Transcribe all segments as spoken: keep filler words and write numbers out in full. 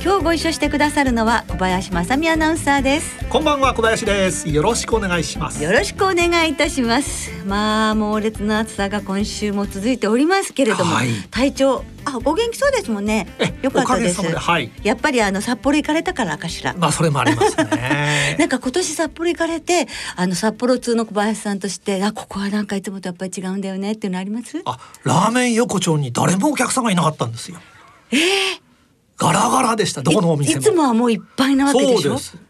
今日ご一緒してくださるのは小林雅美アナウンサーです。こんばんは、小林です。よろしくお願いします。よろしくお願いいたします。まあ猛烈な暑さが今週も続いておりますけれども、はい、体調あご元気そうですもんね。よかったです。はい、やっぱりあの札幌行かれたからかしら。まあそれもありますね。なんか今年札幌行かれてあの札幌通の小林さんとしてあここはなんかいつもとやっぱり違うんだよねっていうのあります？あラーメン横丁に誰もお客さんがいなかったんですよ。えーガラガラでした。どこのお店も い, いつもはもういっぱいなわけでしょ。そうで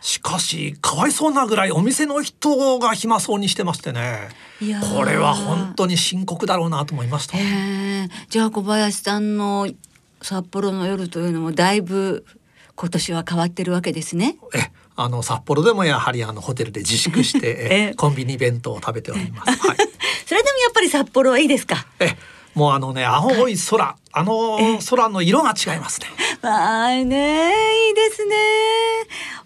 す。しかしかわいそうなぐらいお店の人が暇そうにしてましてね。いやこれは本当に深刻だろうなと思いました。えー、じゃあ小林さんの札幌の夜というのもだいぶ今年は変わってるわけですね。えあの札幌でもやはりあのホテルで自粛してえコンビニ弁当を食べております。はい、それでもやっぱり札幌はいいですか？えもうあのね青い空、はい、あの空の色が違いますね。まあねいいですね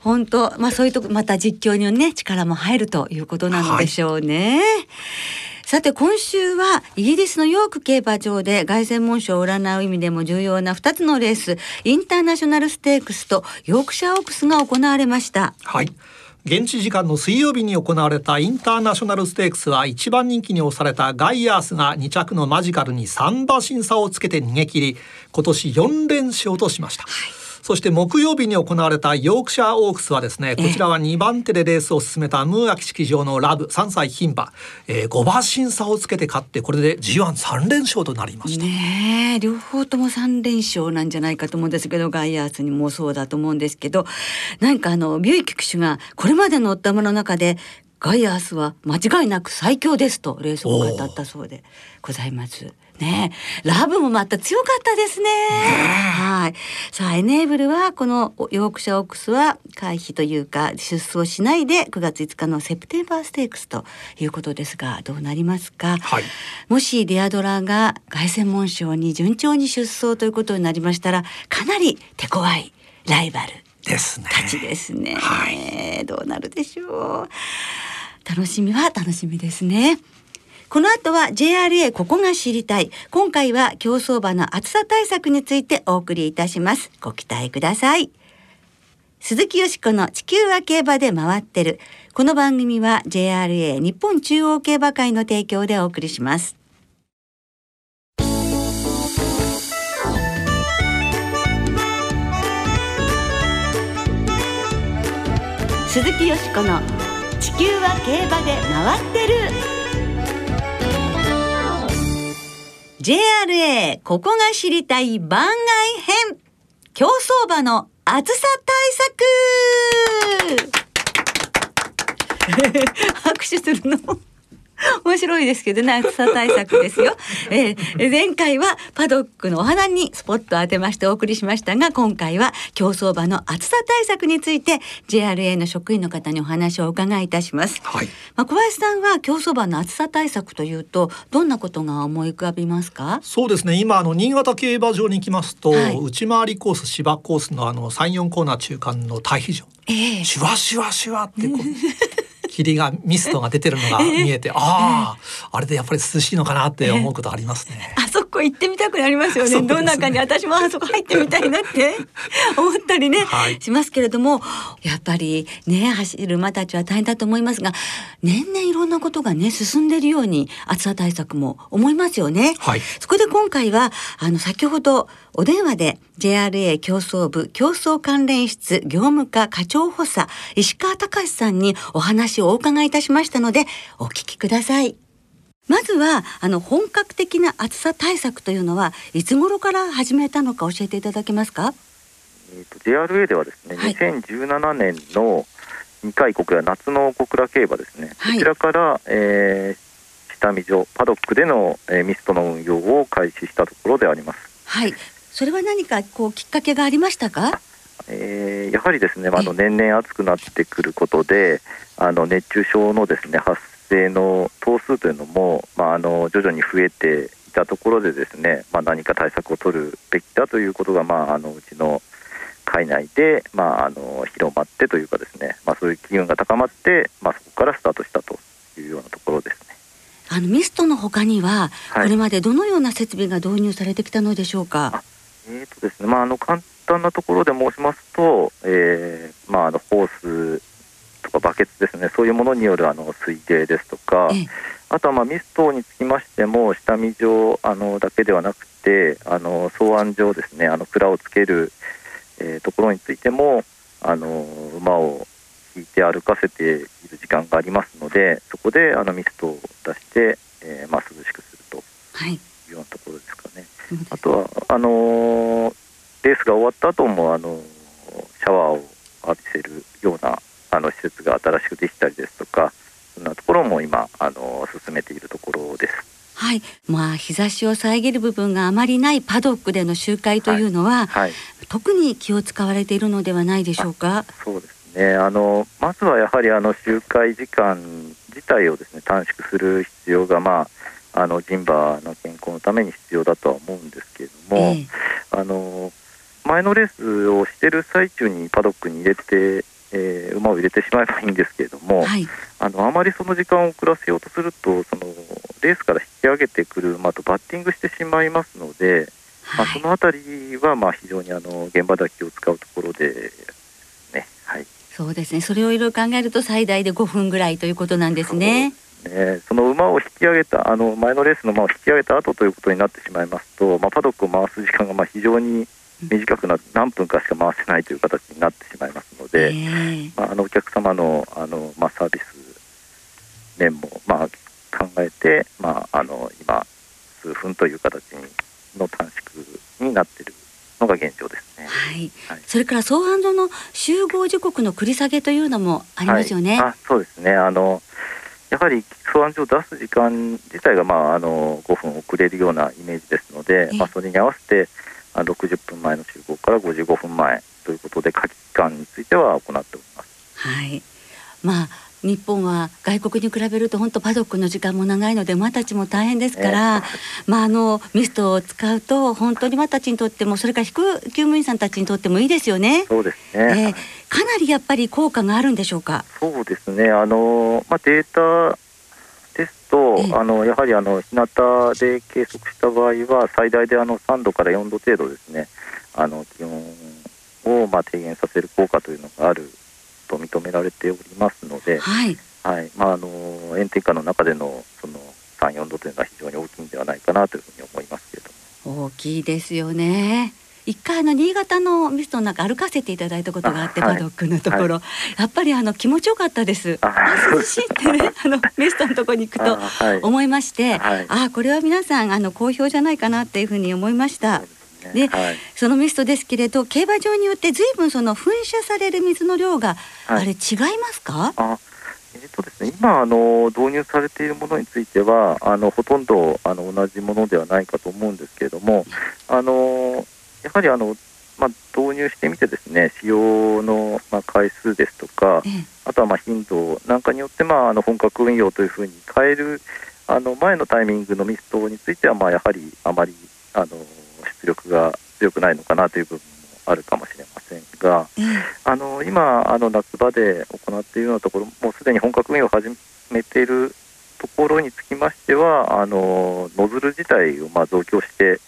本当。まあそういうとこまた実況にね力も入るということなのでしょうね。はい、さて今週はイギリスのヨーク競馬場で凱旋門賞を占う意味でも重要なふたつのレースインターナショナルステークスとヨークシャーオークスが行われました。はい、現地時間の水曜日に行われたインターナショナルステークスはいちばん人気に押されたガイアースがに着のマジカルにさんばしん差をつけて逃げ切り今年よんれんしょうとしました。はい、そして木曜日に行われたヨークシャーオークスはですねこちらはにばんてでレースを進めたムーア騎式場のラブさんさい牝馬、えー、ごばしん差をつけて勝ってこれで ジーワンさんれんしょうとなりました。ねえ、両方ともさんれんしょうなんじゃないかと思うんですけどガイアースにもそうだと思うんですけどなんかあのビュイキ騎手がこれまでの追った馬の中でガイアースは間違いなく最強ですとレースを語ったそうでございますね。ラブもまた強かったですね。はい。さあエネーブルはこのヨークシャーオークスは回避というか出走しないでくがついつかのセプテンバーステークスということですがどうなりますか？はい、もしディアドラが凱旋門賞に順調に出走ということになりましたらかなり手強いライバルですね。たちですね。はい、どうなるでしょう。楽しみは楽しみですね。この後は ジェイアールエー ここが知りたい。今回は競走馬の暑さ対策についてお送りいたします。ご期待ください。鈴木淑子の地球は競馬で回ってる。この番組は ジェイアールエー 日本中央競馬会の提供でお送りします。鈴木淑子の地球は競馬で回ってる。ジェイアールエー ここが知りたい番外編競走馬の暑さ対策。拍手するの面白いですけどね。暑さ対策ですよ。えー、前回はパドックのお花にスポットを当てましてお送りしましたが今回は競走馬の暑さ対策について ジェイアールエー の職員の方にお話をお伺いいたします。はい、まあ、小林さんは競走馬の暑さ対策というとどんなことが思い浮かびますか？そうですね、今あの新潟競馬場に行きますと、はい、内回りコース芝コースのあのさん、よんコーナー中間の対比場、えー、シュワシュワシュワってこう霧がミストが出てるのが見えて、ええ、ああ、ええ、あれでやっぱり涼しいのかなって思うことありますね。ええ、あそこ行ってみたくなりますよ ね, すね。どんな感じ、私もあそこ入ってみたいなって思ったりね、はい、しますけれどもやっぱりね走る馬たちは大変だと思いますが年々いろんなことがね進んでいるように暑さ対策も思いますよね。はい、そこで今回はあの先ほどお電話で ジェイアールエー 競走部競走関連室業務課課長補佐石川隆さんにお話お伺いいたしましたのでお聞きください。まずはあの本格的な暑さ対策というのはいつ頃から始めたのか教えていただけますか？えーと、ジェイアールエー ではですね、はい、にせんじゅうななねんのにかい小倉夏の小倉競馬ですね、はい、こちらから、えー、下見場パドックでの、えー、ミストの運用を開始したところであります。はい、それは何かこうきっかけがありましたか？えー、やはりですね、あの年々暑くなってくることであの熱中症のですね発生の頭数というのも、まあ、あの徐々に増えていたところでですね、まあ、何か対策を取るべきだということが、まあ、あのうちの会内で、まあ、あの広まってというかですね、まあ、そういう機運が高まって、まあ、そこからスタートしたというようなところですね。あのミストの他には、はい、これまでどのような設備が導入されてきたのでしょうか。えーとですね、まあ、あの簡単なところで申しますと、えーまあ、あのホースとかバケツですね、そういうものによるあの水冷ですとか、えー、あとはまあミストにつきましても下見上あのだけではなくてあの草案上ですね、あの蔵をつけるえー、ところについてもあの馬を引いて歩かせている時間がありますので、そこであのミストを出して、えーまあ、涼しくするというようなところですかね、はい、あとはあのレースが終わった後もあのシャワーを浴びせるようなあの施設が新しくできたりですとか、そんなところも今あの進めているところです。はい、まあ、日差しを遮る部分があまりないパドックでの集会というのは、はいはい、特に気を使われているのではないでしょうか。そうですね、あのまずはやはりあの集会時間自体をですね短縮する必要が、まあ、あの人馬の健康のために必要だとは思うんですけれども、えー、あの前のレースをしている最中にパドックに入れて、えー、馬を入れてしまえばいいんですけれども、はい、あのあまりその時間を遅らせようとするとそのレースから引き上げてくる馬とバッティングしてしまいますので、はい、まあ、そのあたりはまあ非常にあの現場だけを使うところで、ね、はい、そうですね、それをいろいろ考えると最大でごふんぐらいということなんですね。そうですね、その馬を引き上げたあの前のレースの馬を引き上げた後ということになってしまいますと、まあ、パドックを回す時間がまあ非常に短くなって、うん、何分かしか回せないという形になってしまいますので、まあ、あのお客様の、あの、まあ、サービス面も、まあ、考えて、まあ、あの今数分という形にの短縮になっているのが現状ですね、はいはい、それから草案所の集合時刻の繰り下げというのもありますよね、はい、あ、そうですね、あのやはり草案所を出す時間自体が、まあ、あのごふん遅れるようなイメージですので、まあ、それに合わせてあのろくじゅっぷんまえの集合からごじゅうごふんまえということで夏季期間については行っております、はい、まあ、日本は外国に比べると本当パドックの時間も長いので馬たちも大変ですから、えーまあ、あのミストを使うと本当に馬たちにとってもそれから引く厩務員さんたちにとってもいいですよね。そうですね、えー、かなりやっぱり効果があるんでしょうか。そうですね、あの、まあ、データですと、えー、あのやはりあの日向で計測した場合は最大であのさんどからよんど程度ですね、あの気温をまあ低減させる効果というのがあると認められておりますので、はいはい、まあ、あの炎天下の中で の, そのさん、よんどというのは非常に大きいのではないかなというふうに思いますけれども。大きいですよね。一回の新潟のミストの中歩かせていただいたことがあって、あ、はい、パドックのところ、はい、やっぱりあの気持ちよかったです。涼しいってねあのミストのところに行くと思いまして、はい、あ、これは皆さんあの好評じゃないかなというふうに思いました。で、はい、そのミストですけれど競馬場によって随分その噴射される水の量が、はい、あれ違いますか。あ、えーとですね、今あの導入されているものについてはあのほとんどあの同じものではないかと思うんですけれども、あのやはりあの、まあ、導入してみてですね使用の、まあ、回数ですとか、えー、あとはまあ頻度なんかによって、まあ、あの本格運用というふうに変えるあの前のタイミングのミストについては、まあ、やはりあまりあの出力が強くないのかなという部分もあるかもしれませんが、うん、あの今あの夏場で行っているようなところもうすでに本格運用を始めているところにつきましてはあのノズル自体をまあ増強して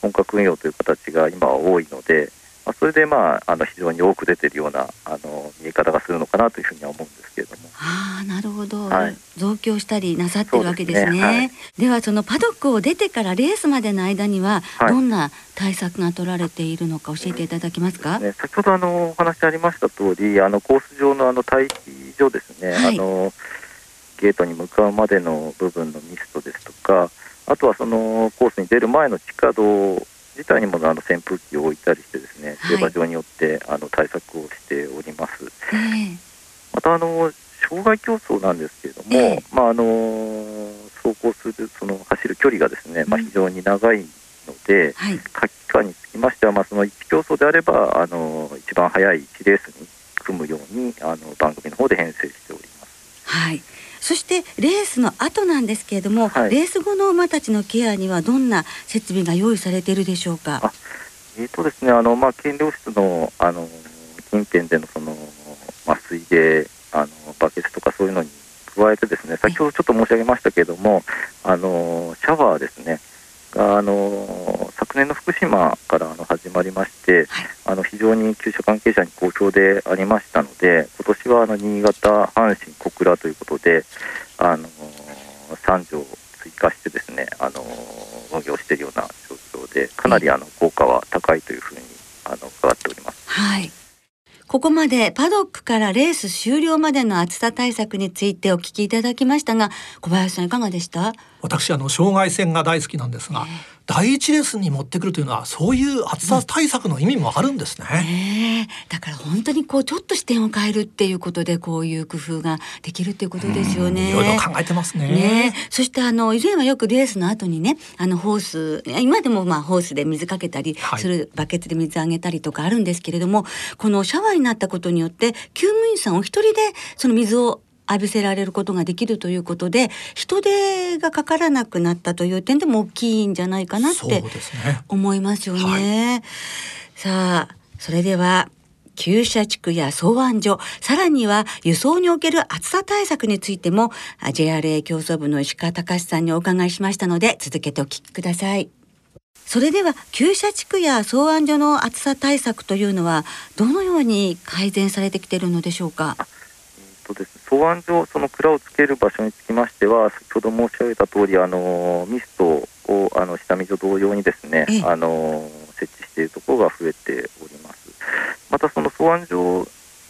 本格運用という形が今は多いので、まあ、それで、まあ、あの非常に多く出ているようなあの見え方がするのかなというふうには思うんですけれども。ああ、なるほど、はい、増強したりなさっているわけですね。 そうですね、はい、ではそのパドックを出てからレースまでの間にはどんな対策が取られているのか教えていただけますか。はい、うん、先ほどあのお話ありました通りあのコース上のあの待機所ですね、はい、あのゲートに向かうまでの部分のミストですとか、あとはそのコースに出る前の地下道自体にもあの扇風機を置いたりしてですね、競馬場によってあの対策をしております、はい、またあの障害競争なんですけれども、えーまあ、あの走行するその走る距離がですね、まあ、非常に長いので、はい、夏季間につきましては、まあ、その一競争であればあの一番早いいちレースに組むようにあの番組の方で編成しております。はい。そしてレースの後なんですけれども、はい、レース後の馬たちのケアにはどんな設備が用意されているでしょうか。あ、えーとですね、あの、まあ、検量室の、あの近辺での、その麻酔であのバケツとかそういうのに加えてですね、先ほどちょっと申し上げましたけれども、あのシャワーですね、あの昨年の福島からあの始まりまして、はい、あの非常に厩舎関係者に好評でありましたので、今年はあの新潟、阪神、小倉ということであのさんじょう追加してですね、あの運用しているような状況で、かなりあの効果は高いというふうにあの伺っております。はい。ここまでパドックからレース終了までの暑さ対策についてお聞きいただきましたが、小林さんいかがでした？私あの障害戦が大好きなんですが、第一レースに持ってくるというのはそういう暑さ対策の意味もあるんですね。ねえ、だから本当にこうちょっと視点を変えるっていうことでこういう工夫ができるっていうことですよね。いろいろ考えてます ね, ねそしてあの以前はよくレースの後にね、あのホース、今でもまあホースで水かけたりする、バケツで水あげたりとかあるんですけれども、はい、このシャワーになったことによって救務員さんお一人でその水を浴びせられることができるということで、人手がかからなくなったという点でも大きいんじゃないかなって思いますよね。そうですね。はい。さあ、それでは厩舎地区や操案所、さらには輸送における暑さ対策についても ジェイアールエー 競争部の石川隆さんにお伺いしましたので、続けてお聞きください。それでは厩舎地区や操案所の暑さ対策というのはどのように改善されてきているのでしょうか。操案所、その蔵をつける場所につきましては、先ほど申し上げた通り、あのミストをあの下見所同様にですね、あの設置しているところが増えております。またその操案所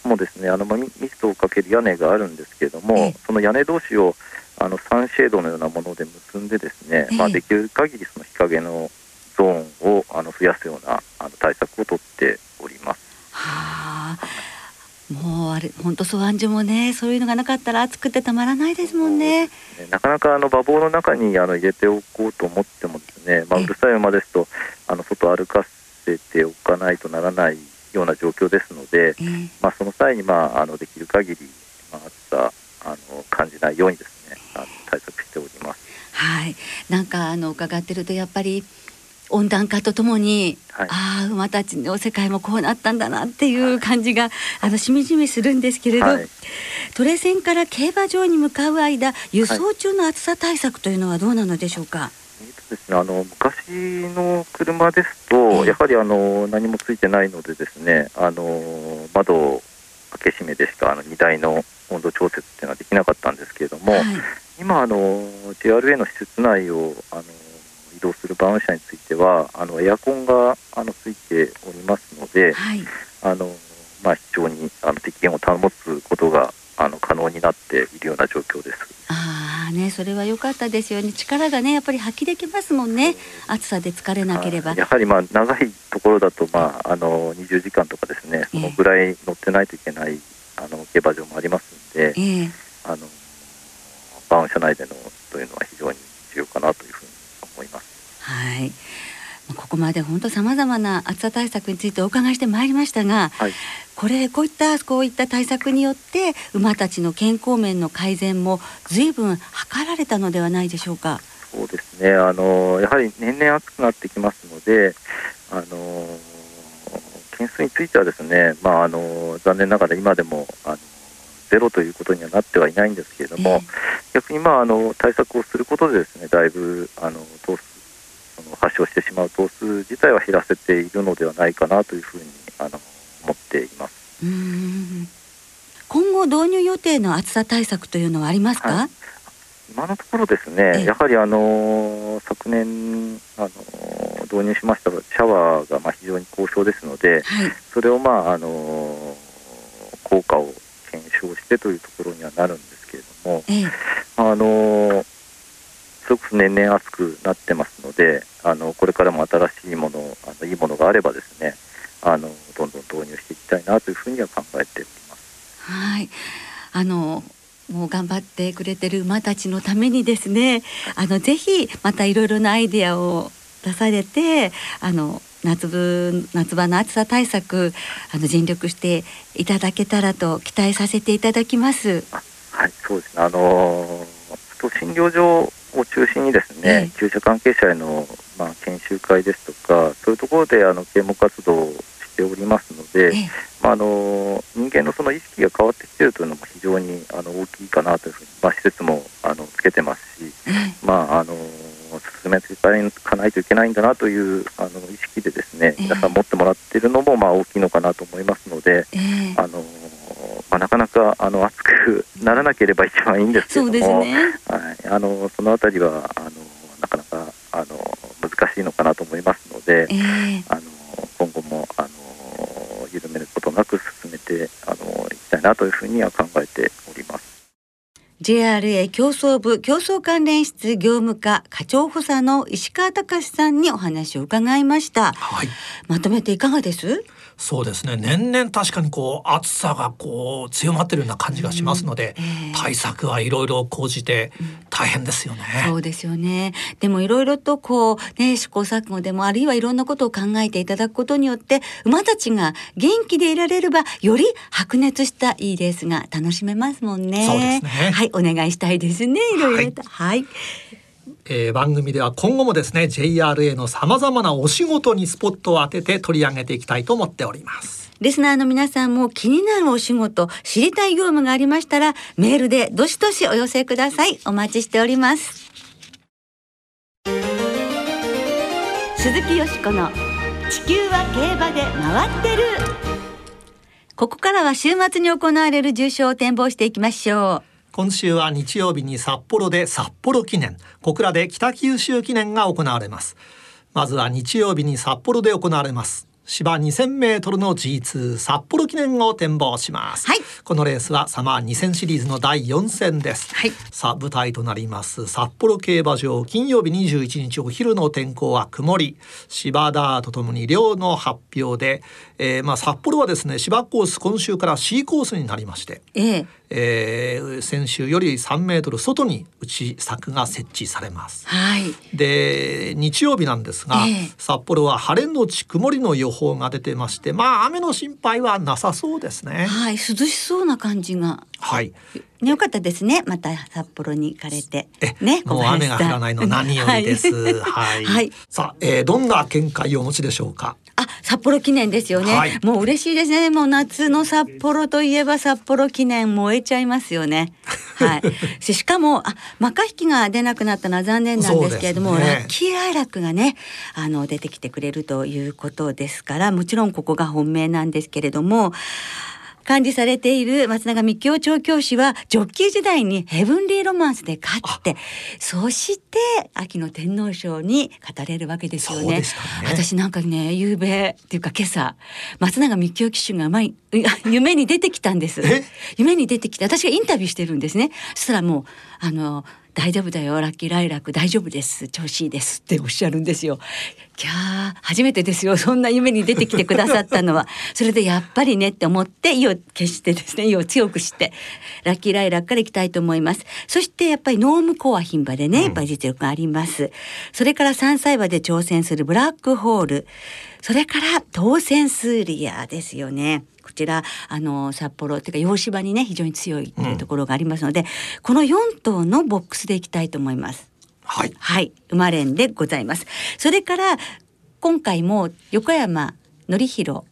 もですね、あのミストをかける屋根があるんですけれども、その屋根同士をあのサンシェードのようなもので結んでですね、まあ、できる限りその日陰のゾーンをあの増やすようなあの対策を取っております。はあ、もうあれ本当そう、安住もね、そういうのがなかったら暑くてたまらないですもんね。なかなかあの馬房の中にあの入れておこうと思ってもですね、まあ、うるさい馬ですとあの外歩かせておかないとならないような状況ですので、まあ、その際に、まあ、あのできる限り、まあ、暑さあの感じないようにですね、あの対策しております。はい。なんかあの伺ってるとやっぱり温暖化とともに、はい、ああ馬たちの世界もこうなったんだなっていう感じが、はい、あのしみじみするんですけれど、はい、トレセンから競馬場に向かう間、輸送中の暑さ対策というのはどうなのでしょうか。はい、えーとですね、あの昔の車ですと、えー、やはりあの何もついてないのでですね、あの窓開け閉めでしかあの荷台の温度調節っていうのはできなかったんですけれども、はい、今あの ジェイアールエー の施設内をあの移動するバウン車についてはあのエアコンがあのついておりますので、はい、あのまあ、非常にあの適限を保つことがあの可能になっているような状況です。あ、ね、それは良かったですよね。力がねやっぱり発揮できますもんね、暑さで疲れなければ。やはりまあ長いところだと、まあ、あのにじゅうじかんとかですね、そのぐらい乗ってないといけない、えー、あの競馬場もありますので、えー、あのバウン車内でのというのは非常に重要かなというふうに思います。はい。ここまで本当さまざまな暑さ対策についてお伺いしてまいりましたが、はい、これこういったこういった対策によって馬たちの健康面の改善も随分図られたのではないでしょうか。そうですね、あのやはり年々暑くなってきますので、あの件数についてはですね、まあ、あの残念ながら今でもあのゼロということにはなってはいないんですけれども、えー、逆に、まあ、あの対策をすることでですね、だいぶあの頭数、その発症してしまう頭数自体は減らせているのではないかなというふうにあの思っています。うーん、今後導入予定の暑さ対策というのはありますか。はい、今のところですね、えー、やはりあの昨年あの導入しましたシャワーがまあ非常に好評ですので、はい、それを、まあ、あの効果を検証してというところにはなるんですけれども、ええ、あのそれこそ年々暑くなってますので、あのこれからも新しいもの、あのいいものがあればですね、あのどんどん導入していきたいなというふうには考えております。はい。あのもう頑張ってくれてる馬たちのためにですね、あのぜひまたいろいろなアイデアを出されて、あの 夏, 分夏場の暑さ対策、あの尽力していただけたらと期待させていただきます。はい、そうですね、あのー、診療所を中心にですね、救助関係者への、まあ、研修会ですとか、そういうところであの啓蒙活動をしておりますので、まあ、あの人間のその意識が変わってきているというのも非常にあの大きいかなというふうに、まあ、施設もあのつけてますし、まああの進めていかないといけないんだなというあの意識でですね、皆さん持ってもらっているのもまあ大きいのかなと思いますので、あの、まあ、なかなかあの熱くならなければ一番いいんですけども、そうですね、はい、あのそのあたりはあのなかなかあの難しいのかなと思いますので、あの今後もあの緩めることなく進めてあのいきたいなというふうには考えております。ジェイアールエー 競争部競争関連室業務課課長補佐の石川隆さんにお話を伺いました。はい、まとめていかがです？そうですね、年々確かにこう暑さがこう強まってるような感じがしますので、うんえー、対策はいろいろ講じて大変ですよね。うん、そうですよね。でもいろいろとこう、ね、試行錯誤でもあるいはいろんなことを考えていただくことによって馬たちが元気でいられればより白熱したいいレースが楽しめますもんね。そうですね、はい、お願いしたいですね、いろいろと。はい、はいえー、番組では今後もですね ジェイアールエー のさまざまなお仕事にスポットを当てて取り上げていきたいと思っております。リスナーの皆さんも気になるお仕事、知りたい業務がありましたらメールでどしどしお寄せください。お待ちしております。鈴木よしこの地球は競馬で回ってる。ここからは週末に行われる重賞を展望していきましょう。今週は日曜日に札幌で札幌記念、小倉で北九州記念が行われます。まずは日曜日に札幌で行われます芝 にせんメートル の ジーツー 札幌記念を展望します。はい、このレースはサマーにせんシリーズのだいよん戦です。はい、さあ舞台となります札幌競馬場、金曜日にじゅういちにちお昼の天候は曇り、芝ダーとともに両の発表で、えー、まあ札幌はですね芝コース今週から C コースになりまして、えーえー、先週よりさんメートル外に内柵が設置されます。はい、で日曜日なんですが、えー、札幌は晴れのち曇りの予報方が出てまして、まあ雨の心配はなさそうですね。はい、涼しそうな感じが。はい。ね、よかったですね。また札幌に行かれて、ね、もう雨が降らないの何よりです。はい。はいはい、さあ、えー、どんな見解をお持ちでしょうか。あ、札幌記念ですよね。はい、もう嬉しいですね。もう夏の札幌といえば札幌記念、燃えちゃいますよね。はい。しかもあ、マカヒキが出なくなったのは残念なんですけれども、ね、ラッキーライラックがね、あの出てきてくれるということですから、もちろんここが本命なんですけれども。管理されている松永幹夫調教師はジョッキー時代にヘブンリーロマンスで勝って、そして秋の天皇賞に勝たれるわけですよ ね, ね私なんかね、夕べっていうか今朝松永幹夫騎手がうまい夢に出てきたんです。夢に出てきて私がインタビューしてるんですね。そしたらもうあの大丈夫だよラッキーライラック、大丈夫です、調子いいですっておっしゃるんですよ。きゃー、初めてですよ、そんな夢に出てきてくださったのは。それでやっぱりねって思って意を決してですね、意を強くしてラッキーライラックからいきたいと思います。そしてやっぱりノームコア牝馬でね、やっぱり実力があります。うん、それからさんさい馬で挑戦するブラックホール、それから当選スーリアですよね。こちらあの札幌というか洋芝にね非常に強いというところがありますので、うん、このよん頭のボックスでいきたいと思います。はい、はい、馬連でございます。それから今回も横山典弘、和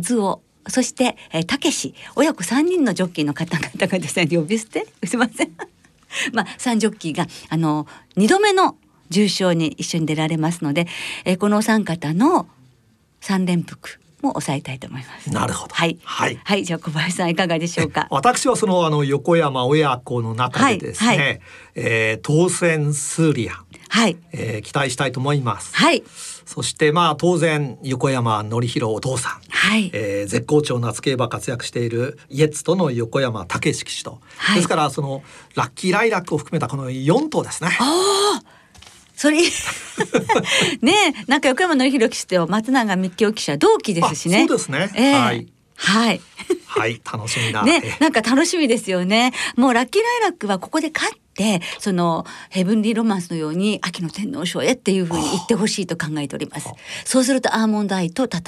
夫、そしてたけし、親子さんにんのジョッキーの方々がですね、呼び捨てすいませんまあさんジョッキーがあのにどめの重賞に一緒に出られますので、えこのお三方のさん連複も抑えたいと思います。なるほど。はいはい、はい、じゃあ小林さんいかがでしょうか。私はそのあの横山親子の中でですね、はいはいえー、当選スーリア、はいえー、期待したいと思います。はい。そしてまあ当然横山典弘お父さん、はいえー、絶好調夏競馬活躍しているイエッツとの横山武史騎手と、はい、ですからそのラッキーライラックを含めたこのよん頭ですね。ああ。それねえ、なんか横山典弘騎手と松永幹夫騎手は同期ですしね。あ、そうですね。えー、はい。はい。はい、楽しみだ。ね、なんか楽しみですよね。もうラッキーライラックはここで勝って、そのヘブンリーロマンスのように秋の天皇賞へっていう風に言ってほしいと考えております。そうするとアーモンドアイと戦う。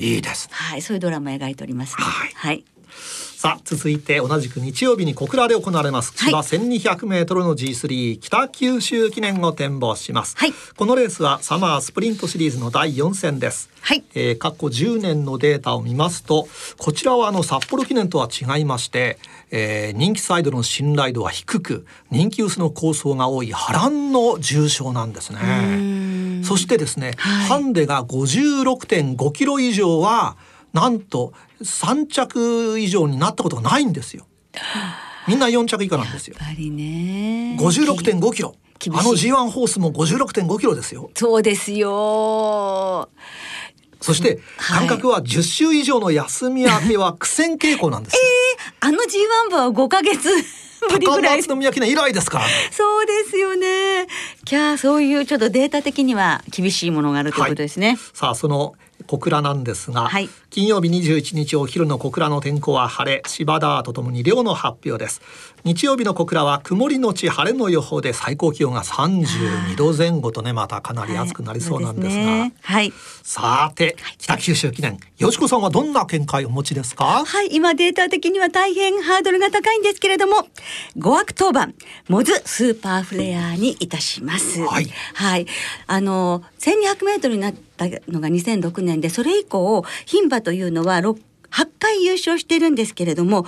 いいです、ね。はい、そういうドラマ描いております、ね。はい。はいさあ続いて同じく日曜日に小倉で行われます芝 せんにひゃくメートル の ジースリー 北九州記念を展望します、はい、このレースはサマースプリントシリーズのだいよん戦です、はいえー、過去じゅうねんのデータを見ますとこちらはあの札幌記念とは違いまして、えー、人気サイドの信頼度は低く人気薄の構想が多い波乱の重賞なんですね。そしてですね、はい、ハンデが ごじゅうろくてんご キロ以上はなんとさん着以上になったことがないんですよ。みんなよん着以下なんですよ。やっぱりね ごじゅうろくてんご キロ、あの ジーワン ホースも ごじゅうろくてんご キロですよ。そうですよ。そして間隔はじゅっ週以上の休み明けは苦戦傾向なんですよ、えー、あの ジーワン 部はごかげつ高松宮記念以来ですから、ね、そうですよね。きゃそういうちょっとデータ的には厳しいものがあるということですね、はい、さあその小倉なんですが、はい、金曜日にじゅういちにちお昼の小倉の天候は晴れ、芝ダーとともに量の発表です。日曜日の小倉は曇りのち晴れの予報で最高気温がさんじゅうにどぜん後とね、またかなり暑くなりそうなんですが、はいはい、さて北九州記念、よしこさんはどんな見解をお持ちですか？はい、今データ的には大変ハードルが高いんですけれどもご枠当番モズスーパーフレアにいたします、はいはい、あの せんにひゃくメートル になってのがにせんろくねんで、それ以降牝馬というのははちかい優勝してるんですけれども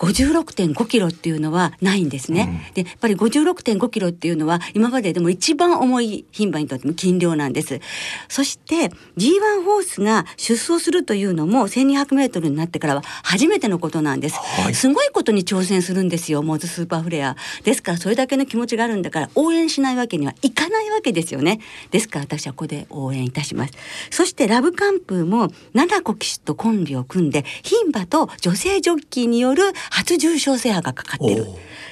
ごじゅうろくてんご キロっていうのはないんですね、うん、でやっぱり ごじゅうろくてんご キロっていうのは今まででも一番重い牝馬にとっても斤量なんです。そして ジーワン ホースが出走するというのも せんにひゃくメートル になってからは初めてのことなんです、はい、すごいことに挑戦するんですよモズスーパーフレアですから。それだけの気持ちがあるんだから応援しないわけにはいかないわけですよね。ですから私はここで応援いたします。そしてラブカンプーも七子騎手とコンビを組んで牝馬と女性ジョッキーによる初重賞制覇がかかってる。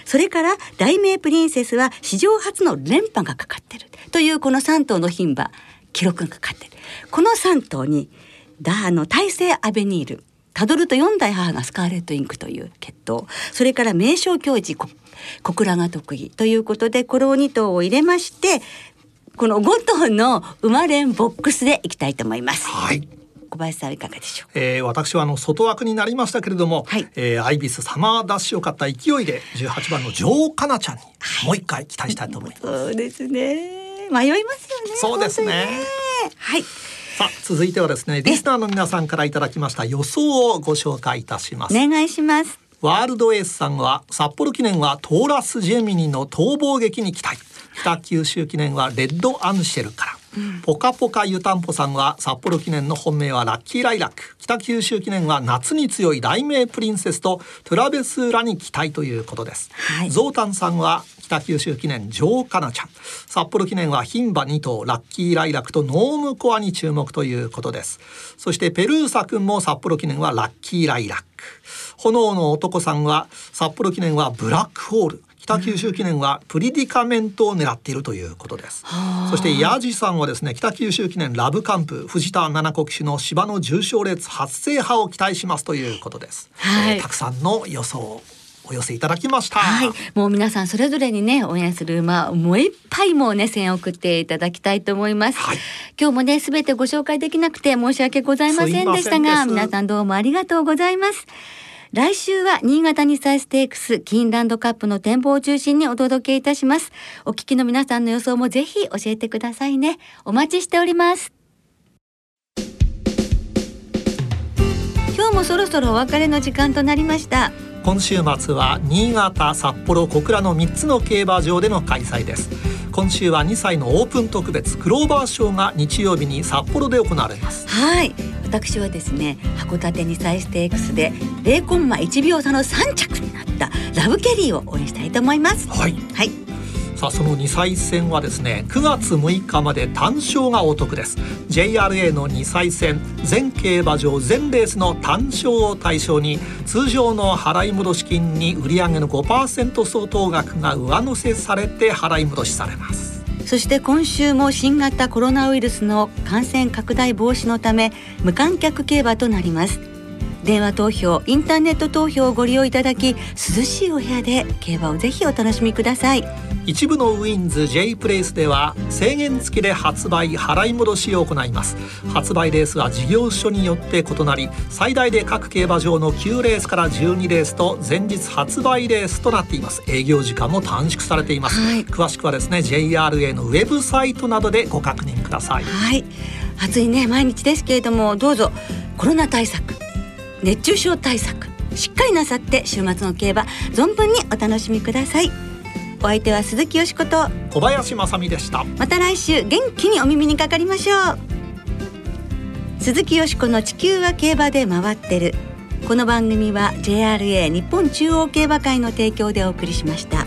それから大名プリンセスは史上初の連覇がかかってるというこのさん頭の牝馬記録がかかってる。このさん頭にあの大勢アベニールたどるとよん代母がスカーレットインクという血統、それから名将教授小倉が得意ということでこのに頭を入れましてこのご頭の馬連ボックスでいきたいと思います、はい。小林さんいかがでしょう？えー、私はあの外枠になりましたけれども、はいえー、アイビスサマーダッシュを勝った勢いでじゅうはちばんの女王かなちゃんにもう一回期待したいと思います、はい、そうですね、迷いますよね。そうですね、はい。さあ続いてはですねリスナーの皆さんからいただきました予想をご紹介いたします。お願いします。ワールドエースさんは札幌記念はトーラスジェミニの逃亡劇に期待、北九州記念はレッドアンシェルから、うん、ポカポカ湯たんぽさんは札幌記念の本命はラッキーライラック、北九州記念は夏に強い雷鳴プリンセスとトラベスラに期待ということです、はい、ゾウタンさんは北九州記念女王かなちゃん、札幌記念は牝馬に頭ラッキーライラックとノームコアに注目ということです。そしてペルーサ君も札幌記念はラッキーライラック、炎の男さんは札幌記念はブラックホール、北九州記念はプリディカメントを狙っているということです、うん、そしてヤジさんはですね北九州記念ラブカンプ藤田七子騎手の芝の重賞列初制覇を期待しますということです、はい。えー、たくさんの予想お寄せいただきました、はい、もう皆さんそれぞれにね応援する馬もういっぱいもうね線を送っていただきたいと思います、はい、今日もねすべてご紹介できなくて申し訳ございませんでしたが皆さんどうもありがとうございます。来週は新潟にさいステークスキーンランドカップの展望を中心にお届けいたします。お聞きの皆さんの予想もぜひ教えてくださいね。お待ちしております。今日もそろそろお別れの時間となりました。今週末は新潟、札幌、小倉のみっつの競馬場での開催です。今週はにさいのオープン特別クローバー賞が日曜日に札幌で行われます。はい、私はですね函館にさいステークスで ゼロコンマいちびょう差のさん着になったラブケリーを応援したいと思います。はい、はい。さあそのにさい戦はですねくがつむいかまで単勝がお得です。 ジェイアールエー のにさい戦全競馬場全レースの単勝を対象に通常の払い戻し金に売上の ごパーセント 相当額が上乗せされて払い戻しされます。そして今週も新型コロナウイルスの感染拡大防止のため無観客競馬となります。電話投票、インターネット投票をご利用いただき、涼しいお部屋で競馬をぜひお楽しみください。一部のウィンズ J プレイスでは制限付きで発売払い戻しを行います。発売レースは事業所によって異なり、最大で各競馬場のきゅうレースからじゅうにレースと前日発売レースとなっています。営業時間も短縮されています、はい、詳しくはですね ジェイアールエー のウェブサイトなどでご確認ください。はい、暑いね毎日ですけれども、どうぞコロナ対策、熱中症対策しっかりなさって、週末の競馬存分にお楽しみください。お相手は鈴木淑子と小林雅美でした。また来週元気にお耳にかかりましょう。鈴木淑子の地球は競馬で回ってる。この番組は ジェイアールエー 日本中央競馬会の提供でお送りしました。